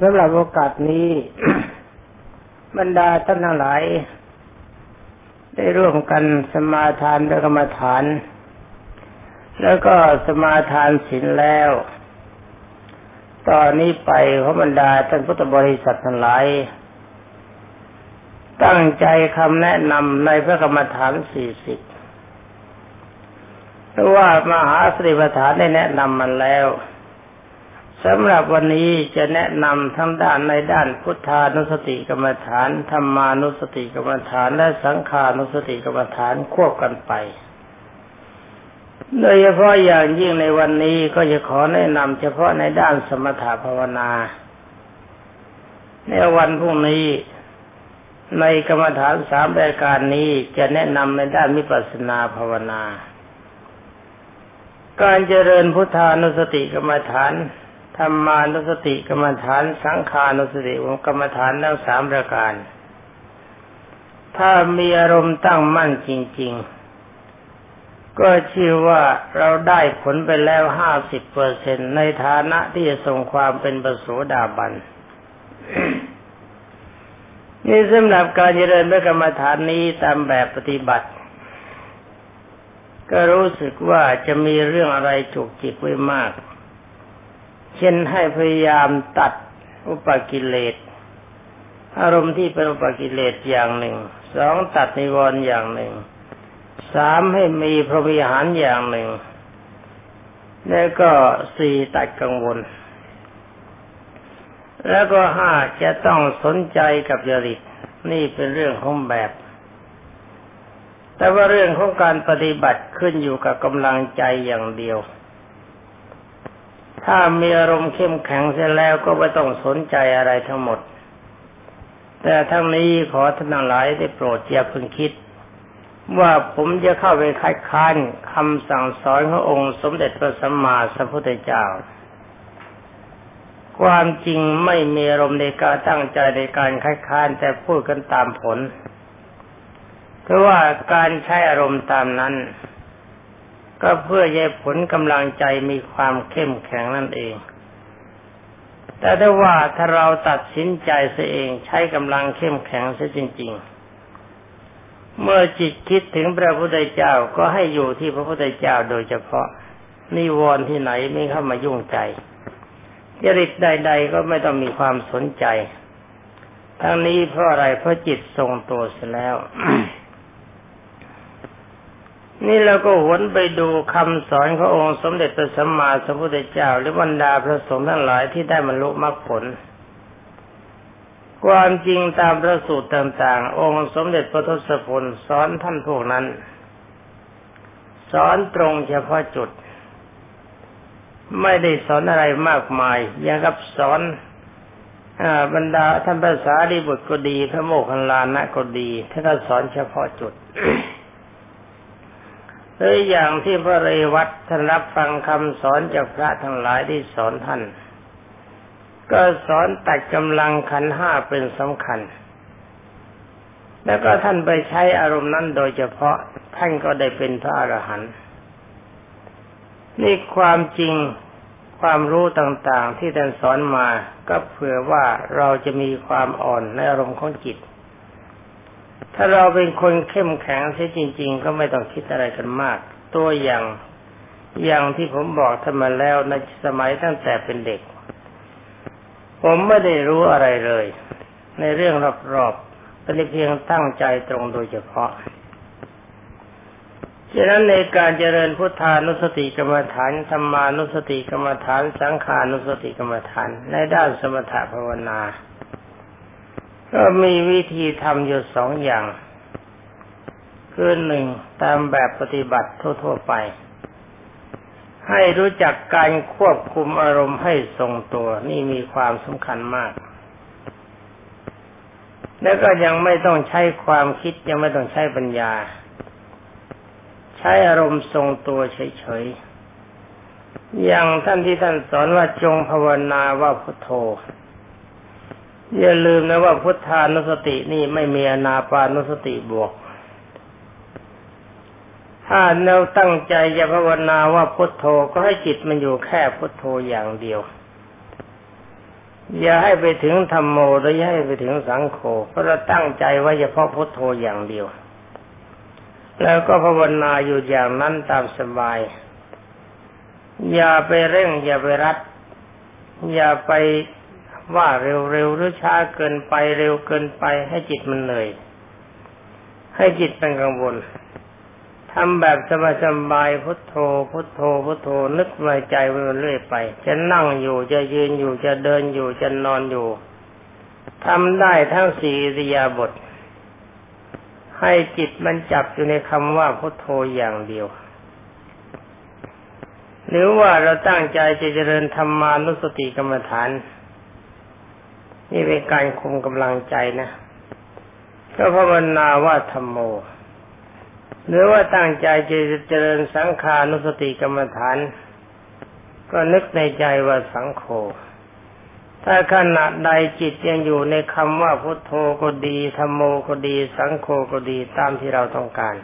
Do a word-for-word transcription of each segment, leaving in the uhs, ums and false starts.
สำหรับโอกาสนี้ บรรดาท่านทั้งหลายได้ร่วมกันสมาทานกรรมฐานแล้วก็สมาทานศีลแล้วตอนนี้ไปขอบรรดาท่านพุทธบริษัททั้งหลายตั้งใจคำแนะนำในพระกรรมฐานสี่สิบเพราะว่ามหาสติปัฏฐานได้แนะนำมันแล้วสำหรับวันนี้จะแนะนำทั้งด้านในด้านพุทธานุสติกรรมฐานธรรมานุสติกรรมฐานและสังฆานุสติกรรมฐานควบกันไปโดยเฉพาะอย่างยิ่งในวันนี้ก็จะขอแนะนำเฉพาะในด้านสมถภาวนาในวันพรุ่งนี้ในกรรมฐานสามรายการนี้จะแนะนำในด้านวิปัสสนาภาวนาการเจริญพุทธานุสติกรรมฐานธรรมานุสติกรรมฐานสังฆานุสติกรรมฐานทั้งสามประการถ้ามีอารมณ์ตั้งมั่นจริงๆก็ชื่อว่าเราได้ผลไปแล้ว ห้าสิบเปอร์เซ็นต์ ในฐานะที่จะส่งความเป็นพระโสดาบัน นี่สำหรับการเจริญพระกรรมฐานนี้ตามแบบปฏิบัติก็รู้สึกว่าจะมีเรื่องอะไรจุกจิกไว้มากเช่นให้พยายามตัดอุปกิเลสอารมณ์ที่เป็นอุปกิเลสอย่างหนึ่งสองตัดนิวรณ์อย่างหนึ่งสามให้มีพรหมวิหารอย่างหนึ่งแล้วก็สี่ตัดกังวลแล้วก็ห้าจะต้องสนใจกับจริตนี่เป็นเรื่องของแบบแต่ว่าเรื่องของการปฏิบัติขึ้นอยู่กับกำลังใจอย่างเดียวถ้ามีอารมณ์เข้มแข็งเสร็จแล้วก็ไม่ต้องสนใจอะไรทั้งหมดแต่ทั้งนี้ขอท่านทั้งหลายได้โปรดอย่าพึงคิดว่าผมจะเข้าไปคัดค้านคำสั่งสอนขององค์สมเด็จพระสัมมาสัมพุทธเจ้าความจริงไม่มีอารมณ์ในการตั้งใจในการคัดค้านแต่พูดกันตามผลเพราะว่าการใช้อารมณ์ตามนั้นก็เพื่อให้ผลกำลังใจมีความเข้มแข็งนั่นเองแต่ถ้าว่าถ้าเราตัดสินใจเสียเองใช้กำลังเข้มแข็งเสียจริงๆเมื่อจิตคิดถึงพระพุทธเจ้าก็ให้อยู่ที่พระพุทธเจ้าโดยเฉพาะนิวรณ์ที่ไหนไม่เข้ามายุ่งใจจริตใดๆก็ไม่ต้องมีความสนใจทั้งนี้เพราะอะไรเพราะจิตทรงตัวเสียแล้วนี่เราก็หวนไปดูคำสอนขององค์สมเด็จพระสัมมาสัมพุทธเจ้าหรือบรรดาพระสงฆ์ทั้งหลายที่ได้บรรลุมรรคผลความจริงตามพระสูตรต่างๆองค์สมเด็จพระทศพลสอนท่านพวกนั้นสอนตรงเฉพาะจุดไม่ได้สอนอะไรมากมายอย่างกับสอนบรรดาท่านพระสารีบุตรก็ดีพระโมคคัลลานะก็ดีท่านก็สอนเฉพาะจุดโดยอย่างที่พระเรวัตท่านรับฟังคำสอนจากพระทั้งหลายที่สอนท่านก็สอนตัดกำลังขันธ์ห้าเป็นสำคัญแล้วก็ท่านไปใช้อารมณ์นั้นโดยเฉพาะท่านก็ได้เป็นพระอรหันต์นี่ความจริงความรู้ต่างๆที่ท่านสอนมาก็เผื่อว่าเราจะมีความอ่อนในอารมณ์ของจิตถ้าเราเป็นคนเข้มแข็งเสียจริงๆก็ไม่ต้องคิดอะไรกันมากตัวอย่างอย่างที่ผมบอกท่านมาแล้วในสมัยตั้งแต่เป็นเด็กผมไม่ได้รู้อะไรเลยในเรื่องรอบๆเป็นเพียงตั้งใจตรงโดยเฉพาะฉะนั้นในการเจริญพุทธานุสติกรรมฐานธัมมานุสติกรรมฐานสังฆานุสติกรรมฐานในด้านสมถภาวนาก็มีวิธีทำอยู่สองอย่างคือหนึ่งตามแบบปฏิบัติทั่วๆไปให้รู้จักการควบคุมอารมณ์ให้ทรงตัวนี่มีความสำคัญมากแล้วก็ยังไม่ต้องใช้ความคิดยังไม่ต้องใช้ปัญญาใช้อารมณ์ทรงตัวเฉยๆอย่างท่านที่ท่านสอนว่าจงภาวนาว่าพุทโธอย่าลืมนะว่าพุทธานุสตินี่ไม่มีอานาปานุสติบวกถ้าเราตั้งใจจะภาวนาว่าพุทโธก็ให้จิตมันอยู่แค่พุทโธอย่างเดียว อย่าให้ไปถึงธรรมโมหรืออย่าให้ไปถึงสังโฆเพราะเราตั้งใจไว้เฉพาะพุทโธอย่างเดียวแล้วก็ภาวนาอยู่อย่างนั้นตามสบายอย่าไปเร่งอย่าไปรัดอย่าไปว่าเร็วๆหรือช้าเกินไปเร็วเกินไปให้จิตมันเหนื่อยให้จิตเป็นกังวลทำแบบสบายๆพุทโธพุทโธพุทโธนึกในใจไว้เรื่อยไปจะนั่งอยู่จะยืนอยู่จะเดินอยู่จะนอนอยู่ทำได้ทั้งสี่อิริยาบถให้จิตมันจับอยู่ในคำว่าพุทโธอย่างเดียวหรือว่าเราตั้งใจจะเจริญธรรมานุสติกรรมฐานนี่เป็นการคุมกำลังใจนะก็ภาวนาว่าธัมโมหรือว่าตั้งใจจะเจริญสังฆานุสติกรรมฐานก็นึกในใจว่าสังโฆถ้าขณะใดจิตยังอยู่ในคำว่าพุทโธก็ดีธัมโมก็ดีสังโฆก็ดีตามที่เราต้องการ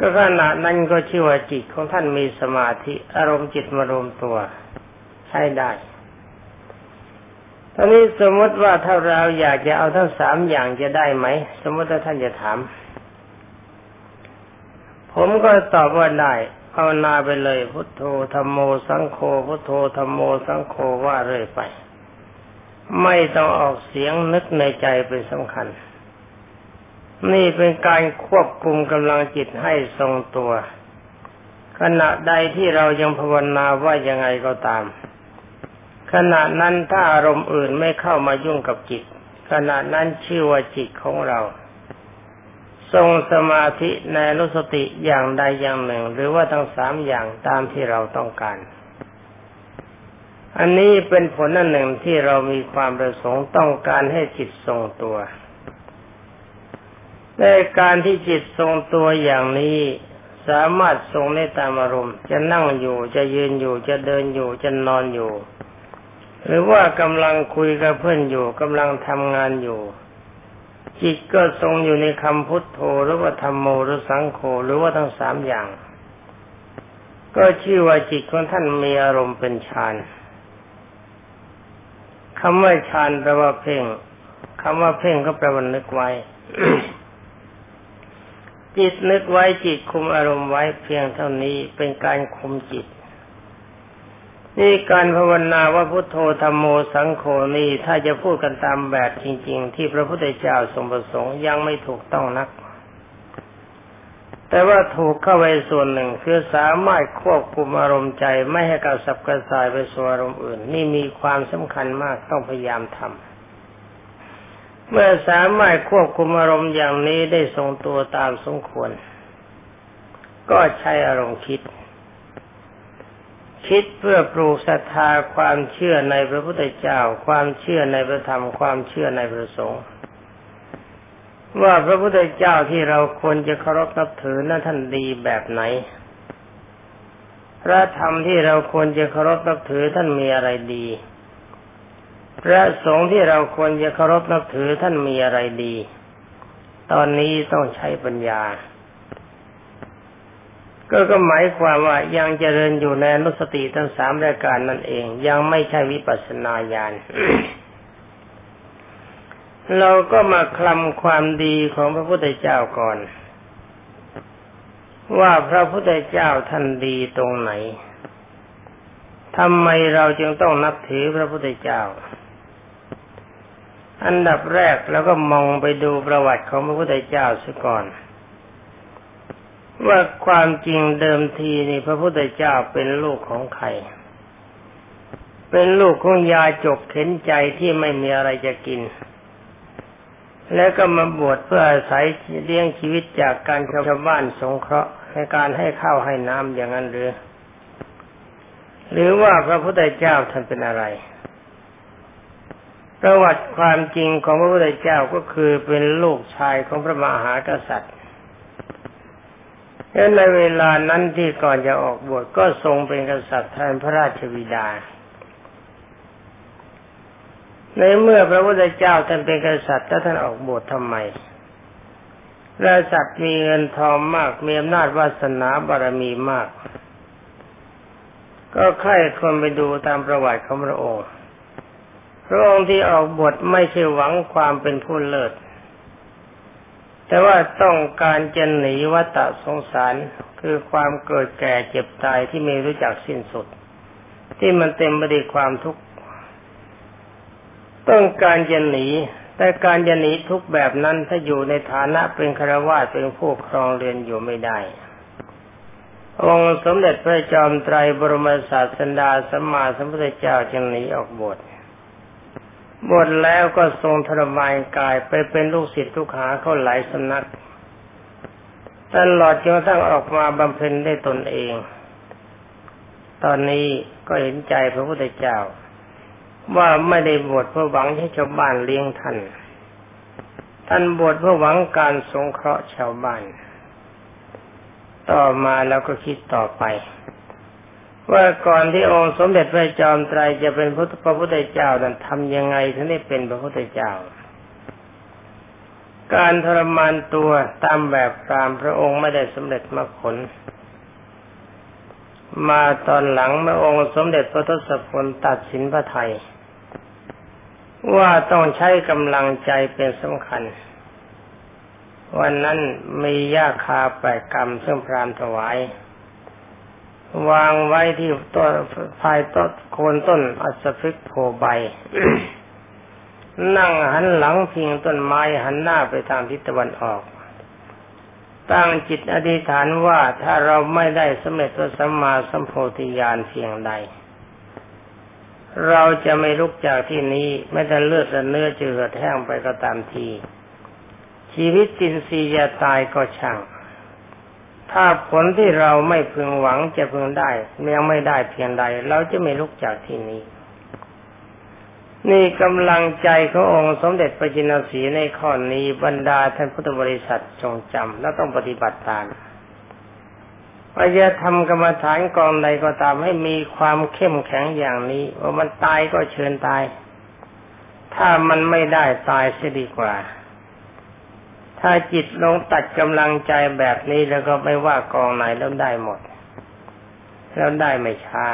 ก็ขณะนั้นก็ชื่อว่าจิตของท่านมีสมาธิอารมณ์จิตมารวมตัวใช้ได้ตอนนี้สมมติว่าถ้าเราอยากจะเอาทั้งสามอย่างจะได้ไหมสมมติว่าท่านจะถามผมก็ตอบว่าได้ภาวนาไปเลยพุทโธธัมโมสังโฆพุทโธธัมโมสังโฆว่าเรื่อยไปไม่ต้องออกเสียงนึกในใจเป็นสำคัญนี่เป็นการควบคุมกำลังจิตให้ทรงตัวขณะใดที่เรายังภาวนาว่ายังไงก็ตามขณะนั้นถ้าอารมณ์อื่นไม่เข้ามายุ่งกับจิตขณะนั้นชื่อว่าจิตของเราทรงสมาธิในอนุสติอย่างใดอย่างหนึ่งหรือว่าทั้งสามอย่างตามที่เราต้องการอันนี้เป็นผลอันหนึ่งที่เรามีความประสงค์ต้องการให้จิตทรงตัวในการที่จิตทรงตัวอย่างนี้สามารถทรงได้ตามอารมณ์จะนั่งอยู่จะยืนอยู่จะเดินอยู่จะนอนอยู่หรือว่ากำลังคุยกับเพื่อนอยู่กำลังทำงานอยู่จิตก็ทรงอยู่ในคำพุทโธหรือว่าธัมโมหรือสังโฆหรือว่าทั้งสามอย่างก็ชื่อว่าจิตของท่านมีอารมณ์เป็นฌานคำว่าฌานแปลว่าเพ่งคำว่าเพ่งก็แปลว่านึกไว้ จิตนึกไว้จิตคุมอารมณ์ไว้เพียงเท่านี้เป็นการคุมจิตนี่การภาวนาว่าพุทโธธัมโมสังโฆนี่ถ้าจะพูดกันตามแบบจริงๆที่พระพุทธเจ้าทรงประสงค์ยังไม่ถูกต้องนักแต่ว่าถูกเข้าไปส่วนหนึ่งคือสามารถควบคุมอารมณ์ใจไม่ให้กระสับกระส่ายไปสู่อารมณ์อื่นนี่มีความสำคัญมากต้องพยายามทำเมื่อสามารถควบคุมอารมณ์อย่างนี้ได้ทรงตัวตามสมควรก็ใช้อารมณ์คิดคิดเพื่อปลูกศรัทธาความเชื่อในพระพุทธเจ้าความเชื่อในพระธรรมความเชื่อในพระสงฆ์ว่าพระพุทธเจ้าที่เราควรจะเคารพนับถือนั้นท่านดีแบบไหนพระธรรมที่เราควรจะเคารพนับถือท่านมีอะไรดีพระสงฆ์ที่เราควรจะเคารพนับถือท่านมีอะไรดีตอนนี้ต้องใช้ปัญญาก็ก็หมายความว่ายังเจริญอยู่ในอนุสติทั้งสามรายการนั่นเองยังไม่ใช่วิปัสสนาญาณ เราก็มาคลำความดีของพระพุทธเจ้าก่อนว่าพระพุทธเจ้าท่านดีตรงไหนทำไมเราจึงต้องนับถือพระพุทธเจ้าอันดับแรกแล้วก็มองไปดูประวัติของพระพุทธเจ้าซะก่อนว่าความจริงเดิมทีนี่พระพุทธเจ้าเป็นลูกของใครเป็นลูกของยาจกเข็นใจที่ไม่มีอะไรจะกินแล้วก็มาบวชเพื่ออาศัยเลี้ยงชีวิตจากการชาวบ้านสงเคราะห์ในการให้ข้าวให้น้ำอย่างนั้นหรือหรือว่าพระพุทธเจ้าท่านเป็นอะไรประวัติความจริงของพระพุทธเจ้าก็คือเป็นลูกชายของพระมหากษัตริย์และในเวลานั้นที่ก่อนจะออกบวชก็ทรงเป็นกษัตริย์แทนพระราชบิดาในเมื่อพระพุทธเจ้าท่านเป็นกษัตริย์แล้วท่านออกบวชทำไมพระสัตว์มีเงินทองมากมีอำนาจวาสนาบารมีมากก็ใคร่ควรไปดูตามประวัติของพระองค์ พระองค์ที่ออกบวชไม่ใช่หวังความเป็นผู้เลิศแต่ว่าต้องการจะหนีวัฏสงสารคือความเกิดแก่เจ็บตายที่ไม่รู้จักสิ้นสุดที่มันเต็มไปด้วยความทุกข์ต้องการจะหนีแต่การจะหนีทุกแบบนั้นถ้าอยู่ในฐานะเป็นฆราวาสเป็นผู้ครองเรือนอยู่ไม่ได้องค์สมเด็จพระจอมไตรบรมศาสดาสัมมาสัมพุทธเจ้าจึงหนีออกบวชบวชแล้วก็ทรงทรมานกายไปเป็นลูกศิษย์ลูกหาเข้าหลายสำนักตลอดจนกระทั่งออกมาบำเพ็ญได้ตนเองตอนนี้ก็เห็นใจพระพุทธเจ้าว่าไม่ได้บวชเพื่อหวังให้ชาวบ้านเลี้ยงท่านท่านบวชเพื่อหวังการสงเคราะห์ชาวบ้านต่อมาแล้วก็คิดต่อไปว่าก่อนที่องค์สมเด็จพระจอมไตรจะเป็นพระพุทธเจ้านั้นทำยังไงถึงได้เป็นพระพุทธเจ้าการทรมานตัวตามแบบตามพระองค์ไม่ได้สำเร็จมรรคผลมาตอนหลังเมื่อองค์สมเด็จพระทศพลตัดสินพระทัยว่าต้องใช้กำลังใจเป็นสำคัญวันนั้นมีหญ้าคาแปดกำซึ่งพราหมณ์ถวายวางไว้ที่ต้นภายใต้โคนต้นอัศพฤกษ์โพใบ นั่งหันหลังพิงต้นไม้หันหน้าไปทางทิศตะวันออกตั้งจิตอธิษฐานว่าถ้าเราไม่ได้สำเร็จพระสัมมาสัมโพธิญาณเพียงใดเราจะไม่ลุกจากที่นี้แม้แต่เลือดและเนื้อจะเหือดแห้งไปก็ตามทีชีวิตจินซีจะตายก็ช่างถ้าผลที่เราไม่พึงหวังจะพึงได้ยังไม่ได้เพียงใดเราจะไม่ลุกจากที่นี้นี่กำลังใจขององค์สมเด็จพระจินสีในข้อนี้บรรดาท่านพุทธบริษัทจงจำและต้องปฏิบัติตามอาจจะทำกรรมฐานกองใดก็ตามให้มีความเข้มแข็งอย่างนี้ว่ามันตายก็เชิญตายถ้ามันไม่ได้ตายเสียดีกว่าถ้าจิตลงตัดกำลังใจแบบนี้แล้วก็ไม่ว่ากองไหนแล้วได้หมดแล้วได้ไม่ช้า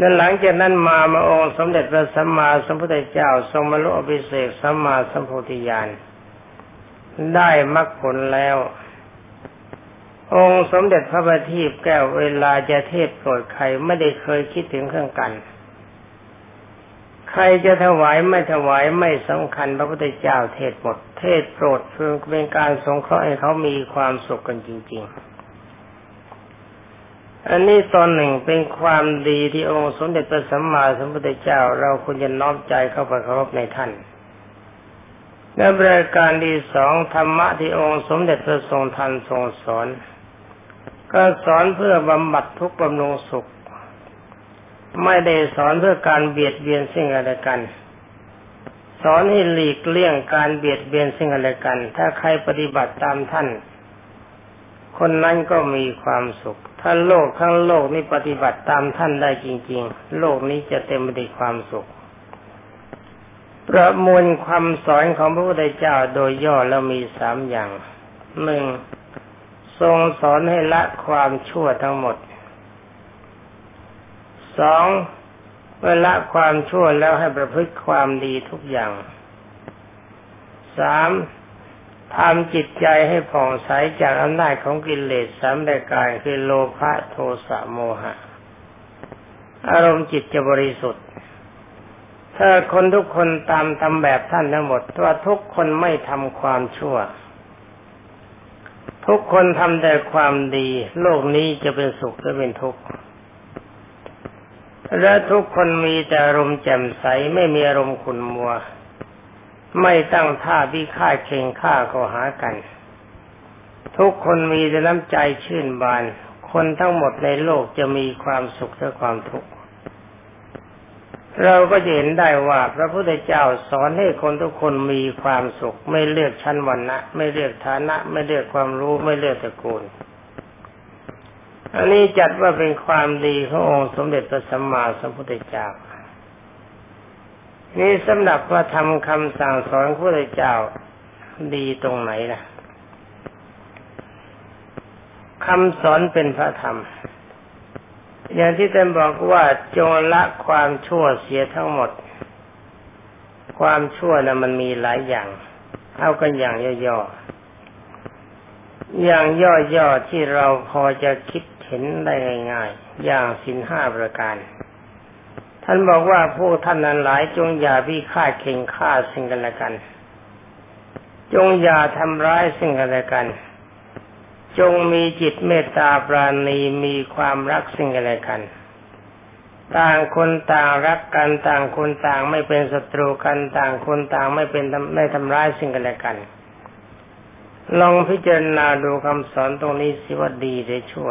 นั้นหลังจากนั้นมามาองค์สมเด็จพระสัมมาสัมพุทธเจ้าทรงบรรลุอภิเษกสัมมาสัมโพธิญาณได้มรรคผลแล้วองค์สมเด็จพระบัณฑิตแก้วเวลาจะเทศโปรดใครไม่ได้เคยคิดถึงเครื่องกันใครจะถวายไม่ถวายไม่สำคัญพระพุทธเจ้าเทศหมดเทศโปรดเพื่อเป็นการสงเคราะห์ให้เขามีความสุขกันจริงๆอันนี้ตอนหนึ่งเป็นความดีที่องค์สมเด็จพระสัมมาสัมพุทธเจ้าเราควรจะน้อมใจเข้าไปเคารพในท่านและประการที่สองธรรมะที่องค์สมเด็จพระทรงทันทรงสอนก็สอนเพื่อบำบัดทุกข์บำรุงสุขไม่ได้สอนเพื่อการเบียดเบียนซึ่งกันและกันสอนให้หลีกเลี่ยงการเบียดเบียนซึ่งกันและกันถ้าใครปฏิบัติตามท่านคนนั้นก็มีความสุขถ้าโลกทั้งโลกนี้ปฏิบัติตามท่านได้จริงๆโลกนี้จะเต็มไปด้วยความสุขประมวลคำสอนของพระพุทธเจ้าโดยย่อแล้วมีสามอย่างหนึ่งทรงสอนให้ละความชั่วทั้งหมดสองเมื่อละความชั่วแล้วให้ประพฤติความดีทุกอย่างสามทำจิตใจให้ผ่องใสจากอำนาจของกิเลสสามรายการคือโลภะโทสะโมหะอารมณ์จิตจะบริสุทธิ์ถ้าคนทุกคนตามทำแบบท่านทั้งหมดว่าทุกคนไม่ทำความชั่วทุกคนทำแต่ความดีโลกนี้จะเป็นสุขหรือเป็นทุกข์และทุกคนมีแต่อารมณ์แจ่มใสไม่มีอารมณ์ขุ่นมัวไม่ตั้งท่าพิฆาตเข่งฆ่าก็หากันทุกคนมีแต่น้ำใจชื่นบานคนทั้งหมดในโลกจะมีความสุขและความทุกข์เราก็จะเห็นได้ว่าพระพุทธเจ้าสอนให้คนทุกคนมีความสุขไม่เลือกชั้นวรรณะไม่เลือกฐานะไม่เลือกความรู้ไม่เลือกตระกูลอันนี้จัดว่าเป็นความดีขององค์สมเด็จพระสัมมาสัมพุทธเจ้านี่สำหรับว่าทำคำสั่งสอนพระพุทธเจ้าดีตรงไหนล่ะคำสอนเป็นพระธรรมอย่างที่ท่านบอกว่าจงละความชั่วเสียทั้งหมด ความชั่วนะมันมีหลายอย่างเอากันอย่างย่อๆอย่างย่อๆที่เราพอจะคิดเห็นได้ง่ายๆอย่างศีลห้าประการท่านบอกว่าพวกท่านนั้นหลายจงอย่าพิฆาตเข่งฆ่าซึ่งกันและกันจงอย่าทำร้ายซึ่งกันและกันจงมีจิตเมตตาปราณีมีความรักซึ่งกันและกันต่างคนต่างรักกันต่างคนต่างไม่เป็นศัตรูกันต่างคนต่างไม่เป็นไม่ทำร้ายซึ่งกันและกันลองพิจารณาดูคำสอนตรงนี้สิว่าดีหรือชั่ว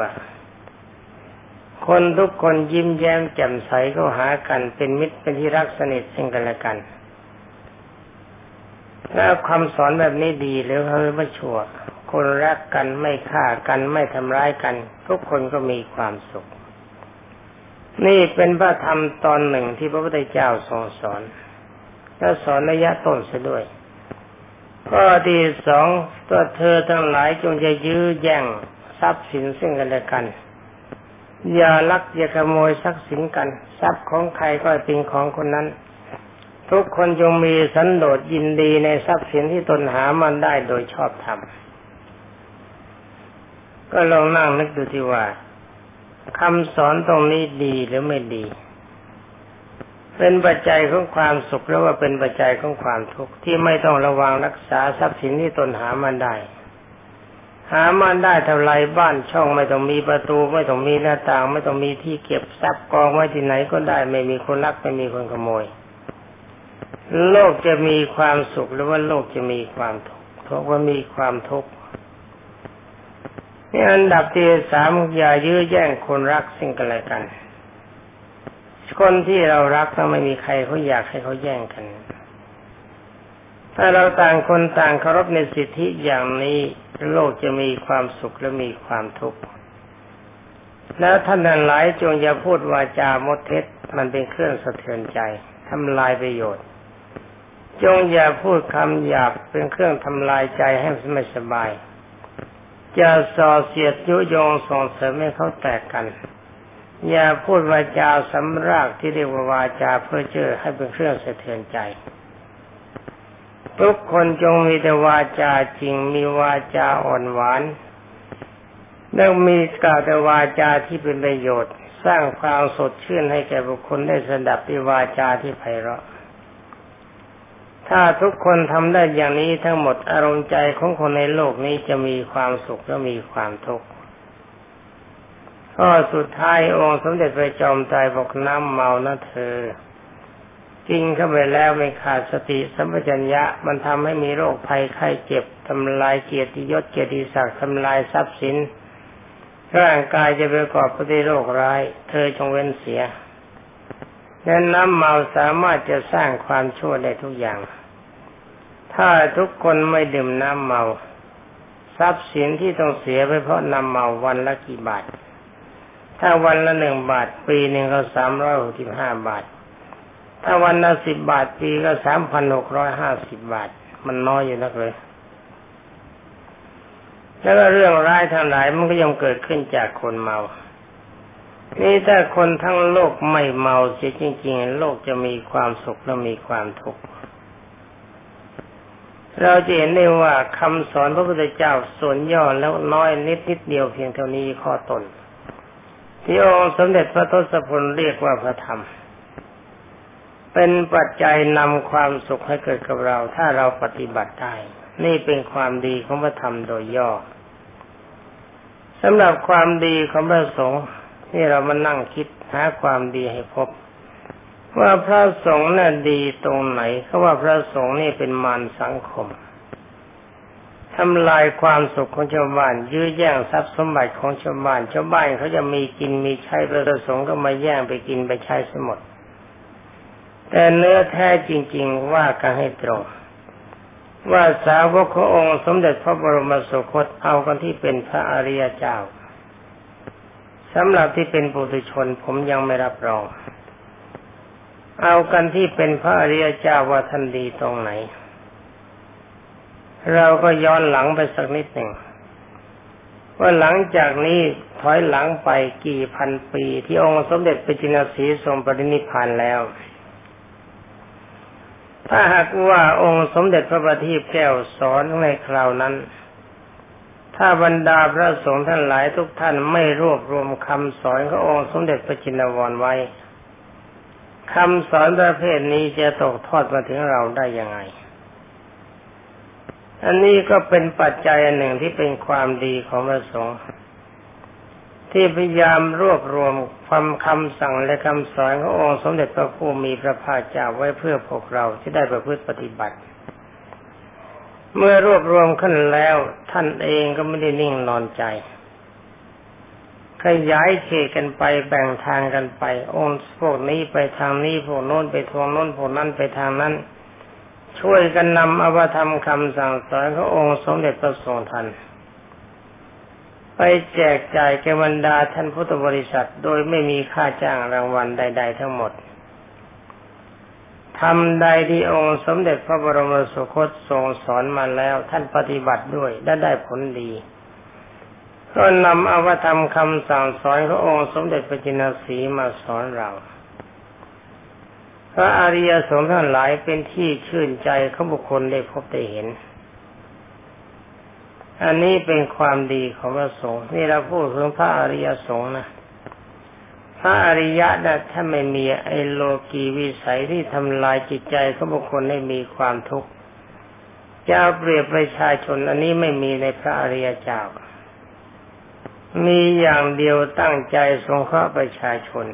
คนทุกคนยิ้มแย้มแจ่มใสเข้าหากันเป็นมิตรเป็นที่รักสนิทซึ่งกันและกันแล้วคำสอนแบบนี้ดีหรือไม่ชั่วคนรักกันไม่ฆ่ากันไม่ทำร้ายกันทุกคนก็มีความสุขนี่เป็นพระธรรมตอนหนึ่งที่พระพุทธเจ้าทรงสอนและสอนระยะต้นเสียด้วยข้อที่สองตัวเธอทั้งหลายจงอย่ายื้อแย่งทรัพย์สินซึ่งกันและกันอย่าลักอย่าขโมยทรัพย์สินกันทรัพย์ของใครก็เป็นของคนนั้นทุกคนจงมีสันโดษยินดีในทรัพย์สินที่ตนหามันได้โดยชอบธรรมก็ลองนั่งนึกดูที่ว่าคำสอนตรงนี้ดีหรือไม่ดีเป็นปัจจัยของความสุขหรือว่าเป็นปัจจัยของความทุกข์ที่ไม่ต้องระวังรักษาทรัพย์สินที่ตนหามาได้หามาได้เท่าไรบ้านช่องไม่ต้องมีประตูไม่ต้องมีหน้าต่างไม่ต้องมีที่เก็บทรัพย์กองไว้ที่ไหนก็ได้ไม่มีคนลักไม่มีคนขโมยโลกจะมีความสุขหรือว่าโลกจะมีความทุกข์เพราะว่ามีความทุกข์นี่อันดับที่สามอย่ายื้อแย่งคนรักซึ่งกันและกันคนที่เรารักถ้าไม่มีใครเขาอยากให้เขาแย่งกันถ้าเราต่างคนต่างเคารพในสิทธิอย่างนี้โลกจะมีความสุขและมีความทุกข์แล้วท่านนั้นหลายจงอย่าพูดวาจามดเท็จมันเป็นเครื่องสะเทือนใจทำลายประโยชน์จงอย่าพูดคำหยาบเป็นเครื่องทำลายใจให้ไม่สบายอย่าส่อเสียดยุยงส่งเสริมให้เขาแตกกันอย่าพูดวาจาสำรากที่เรียกว่าวาจาเพ้อเจ้อให้เป็นเครื่องสะเทือนใจทุกคนจงมีแต่วาจาจริงมีวาจาอ่อนหวานและมีกล่าวแต่วาจาที่เป็นประโยชน์สร้างความสดชื่นให้แก่บุคคลได้สดับด้วยวาจาที่ไพเราะถ้าทุกคนทำได้อย่างนี้ทั้งหมดอารมณ์ใจของคนในโลกนี้จะมีความสุขและมีความทุกข์ข้อสุดท้ายองค์สมเด็จพระจอมไตรบอกน้ำเมานะเธอกินเข้าไปแล้วไม่ขาดสติสัมปชัญญะมันทำให้มีโรคภัยไข้เจ็บทำลายเกียรติยศเกียรติศักดิ์ทำลายทรัพย์สินร่างกายจะประกอบไปด้วยโรคร้ายเธอจงเว้นเสียและน้ำเมาสามารถจะสร้างความชั่วได้ทุกอย่างถ้าทุกคนไม่ดื่มน้ำเมาทรัพย์สินที่ต้องเสียไปเพราะน้ำเมาวันละกี่บาทถ้าวันละหนึ่งบาทปีหนึ่งก็สามร้อยหกสิบห้าบาทถ้าวันละสิบบาทปีก็สามพันหกร้อยห้าสิบบาทมันน้อยอยู่นักเลยแล้วเรื่องร้ายทั้งหลายมันก็ย่อมเกิดขึ้นจากคนเมานี่ถ้าคนทั้งโลกไม่เมาเสียจริงๆโลกจะมีความสุขและมีความทุกข์เราจะเห็นได้ว่าคำสอนพระพุทธเจ้าส่วนย่อแล้วน้อยนิดนิดเดียวเพียงเท่านี้ข้อต้นที่องค์สมเด็จพระทศพลเรียกว่าพระธรรมเป็นปัจจัยนำความสุขให้เกิดกับเราถ้าเราปฏิบัติได้นี่เป็นความดีของพระธรรมโดยย่อสำหรับความดีของพระสงฆ์นี่เรามานั่งคิดหาความดีให้พบว่าพระสงฆ์น่ะดีตรงไหนเขาว่าพระสงฆ์นี่เป็นมารสังคมทำลายความสุขของชาวบ้านยื้อแย่งทรัพย์สมบัติของชาวบ้านชาวบ้านเขาจะมีกินมีใช้พระสงฆ์ก็มาแย่งไปกินไปใช้ซะหมดแต่เนื้อแท้จริงๆว่ากันให้ตรงว่าสาวกขององค์สมเด็จพระบรมโสคตเอากันที่เป็นพระอริยเจ้าสำหรับที่เป็นปุถุชนผมยังไม่รับรองเอากันที่เป็นพระอริยเจ้าว่าท่านดีตรงไหนเราก็ย้อนหลังไปสักนิดหนึ่งว่าหลังจากนี้ถอยหลังไปกี่พันปีที่องค์สมเด็จพระจินสีทรงปรินิพพานแล้ว ถ้าหากว่าองค์สมเด็จพระบัณฑิตแก้วสอนในคราวนั้นถ้าบรรดาพระสงฆ์ท่านหลายทุกท่านไม่รวบรวมคำสอนขององค์สมเด็จพระจินวรไว้คำสอนประเภทนี้จะตกทอดมาถึงเราได้ยังไงอันนี้ก็เป็นปัจจัยหนึ่งที่เป็นความดีของพระสงฆ์ที่พยายามรวบรวมความคำสั่งและคำสอนขององค์สมเด็จพระผู้มีพระภาคเจ้าไว้เพื่อพวกเราที่ได้ประพฤติปฏิบัติเมื่อรวบรวมขึ้นแล้วท่านเองก็ไม่ได้นิ่งนอนใจขยายเขตกันไปแบ่งทางกันไปองค์พวกนี้ไปทางนี้พวกโน้นไปทางโน้นพวกนั้นไปทางนั้นช่วยกันนำอภิธรรมคำสั่งสอนขององค์สมเด็จพระทรงทันไปแจกจ่ายแก่บรรดาท่านพุทธบริษัทโดยไม่มีค่าจ้างรางวัลใดๆทั้งหมดทำใดที่องค์สมเด็จพระบรมสุคตทรงสอนมาแล้วท่านปฏิบัติด้วยและได้ผลดีก็นำอภิธรรมคำสั่งสอนขององค์สมเด็จพระจินสีมาสอนเราพระอริยสงฆ์ทั้งหลายเป็นที่ชื่นใจของบุคคลได้พบได้เห็นอันนี้เป็นความดีของพระสงฆ์นี่เราพูดถึงพระอริยสงฆ์นะพระอริยะนะถ้าไม่มีไอโลกีวิสัยที่ทำลายจิตใจของบุคคลให้มีความทุกข์เจ้าเปรียบประชาชนอันนี้ไม่มีในพระอริยเจ้ามีอย่างเดียวตั้งใจสงเคราะห์ประชาชน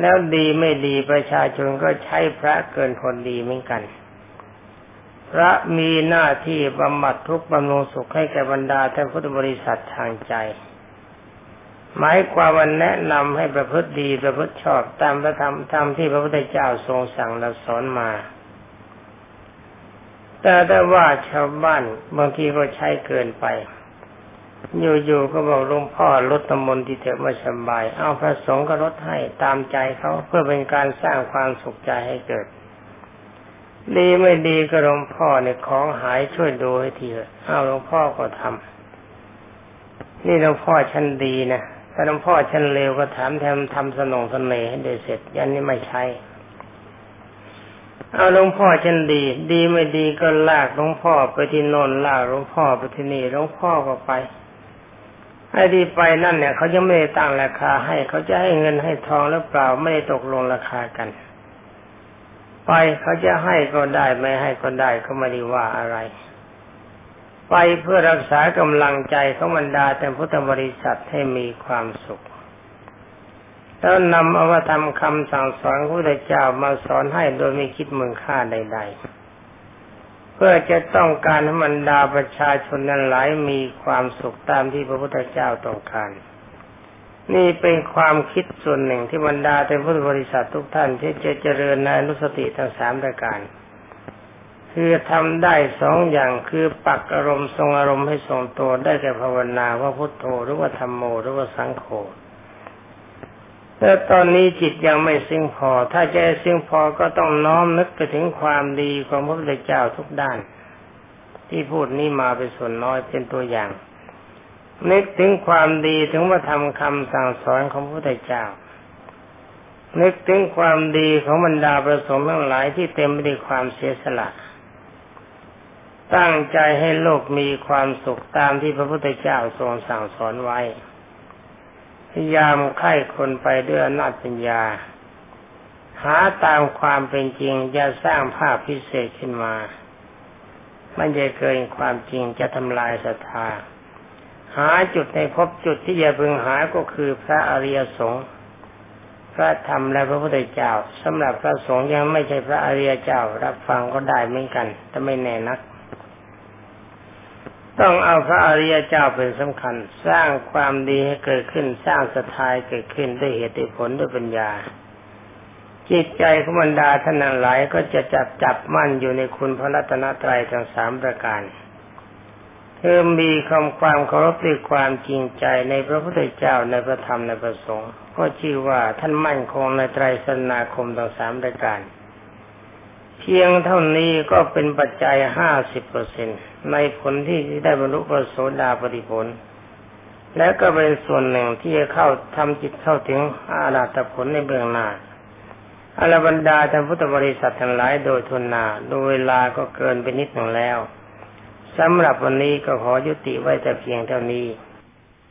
แล้วดีไม่ดีประชาชนก็ใช้พระเกินคนดีเหมือนกันพระมีหน้าที่บำบัดทุกข์บำรุงสุขให้แก่บรรดาท่านพุทธบริษัททางใจหมายความว่าแนะนำให้ประพฤติดีประพฤติชอบตามพระธรรมธรรมที่พระพุทธเจ้าทรงสั่งและสอนมาแต่ถ้าว่าชาวบ้านบางทีก็ใช้เกินไปอยู่ๆก็บอกหลวงพ่อลดน้ำมนต์ที่เถอะไม่สบายเอาพระสงฆ์ก็ลดให้ตามใจเขาเพื่อเป็นการสร้างความสุขใจให้เกิดดีไม่ดีก็หลวงพ่อเนี่ยของหายช่วยดูให้ทีเถอะเอาหลวงพ่อก็ทำนี่หลวงพ่อฉันดีนะถ้าหลวงพ่อฉันเลวก็ถามแถมทำสนองเสน่ห์ให้ได้เสร็จยันนี่ไม่ใช่เอาหลวงพ่อฉันดีดีไม่ดีก็ลากหลวงพ่อไปที่โน่นลากหลวงพ่อไปที่นี่หลวงพ่อก็ไปไอ้ที่ไปนั่นเนี่ยเขายังไม่ได้ตั้งราคาให้เขาจะให้เงินให้ทองหรือเปล่าไม่ได้ตกลงราคากันไปเขาจะให้ก็ได้ไม่ให้ก็ได้เขาไม่ได้ว่าอะไรไปเพื่อรักษากำลังใจของบรรดาแต่พุทธบริษัทให้มีความสุขแล้วนำเอาธรรมคำสั่งสอนของพระพุทธเจ้ามาสอนให้โดยไม่คิดมูลค่าใดๆเพื่อจะต้องการให้บรรดาประชาชนนั้นหลายมีความสุขตามที่พระพุทธเจ้าต้องการนี่เป็นความคิดส่วนหนึ่งที่บรรดาแต่พุทธบริษัททุกท่านที่จะเจริญในอนุสติทั้งสามประการคือทำได้สองอย่างคือปักอารมณ์ทรงอารมณ์ให้ทรงตัวได้แก่ภาวนาว่าพุทโธหรือว่าธัมโมหรือว่าสังโฆแต่ตอนนี้จิตยังไม่ซึ้งพอถ้าใจซึ้งพอก็ต้องน้อมนึกไปถึงความดีของพระพุทธเจ้าทุกด้านที่พูดนี้มาเป็นส่วนน้อยเป็นตัวอย่างนึกถึงความดีถึงว่าทำคำสั่งสอนของพระพุทธเจ้านึกถึงความดีของบรรดาพระสงฆ์ทั้งหลายที่เต็มไปด้วยความเสียสละตั้งใจให้โลกมีความสุขตามที่พระพุทธเจ้าทรงสั่งสอนไว้พยายามไข้คนไปด้วยอำนาจปัญญาหาตามความเป็นจริงอย่าสร้างภาพพิเศษขึ้นมามันจะเกินความจริงจะทำลายศรัทธาหาจุดในพบจุดที่อย่าพึงหาก็คือพระอริยสงฆ์พระธรรมและพระพุทธเจ้าสำหรับพระสงฆ์ยังไม่ใช่พระอริยเจ้ารับฟังก็ได้เหมือนกันแต่ไม่แน่นักต้องเอาพระอริยเจ้าเป็นสำคัญสร้างความดีให้เกิดขึ้นสร้างศรัทธาเกิดขึ้นด้วยเหตุด้วยผลด้วยปัญญาจิตใจของบรรดาท่านทั้งหลายก็จะจับจับมั่นอยู่ในคุณพระรัตนตรัยทั้งสามประการคือมีความความเคารพด้วยความจริงใจในพระพุทธเจ้าในพระธรรมในพระสงฆ์ก็ชื่อว่าท่านมั่นคงในไตรสรณาคมทั้งสามประการเพียงเท่านี้ก็เป็นปัจจัย ห้าสิบเปอร์เซ็นต์ ในผลที่ได้บรรลุพระโสดาปัตติผลและก็เป็นส่วนหนึ่งที่จะเข้าทำจิตเข้าถึงอรหัตผลในเบื้องหน้า อาลาบรรดาท่านพุทธบริษัททั้งหลายโดยทุนนาดูเวลาก็เกินไปนิดหนึ่งแล้วสำหรับวันนี้ก็ขอยุติไว้แต่เพียงเท่านี้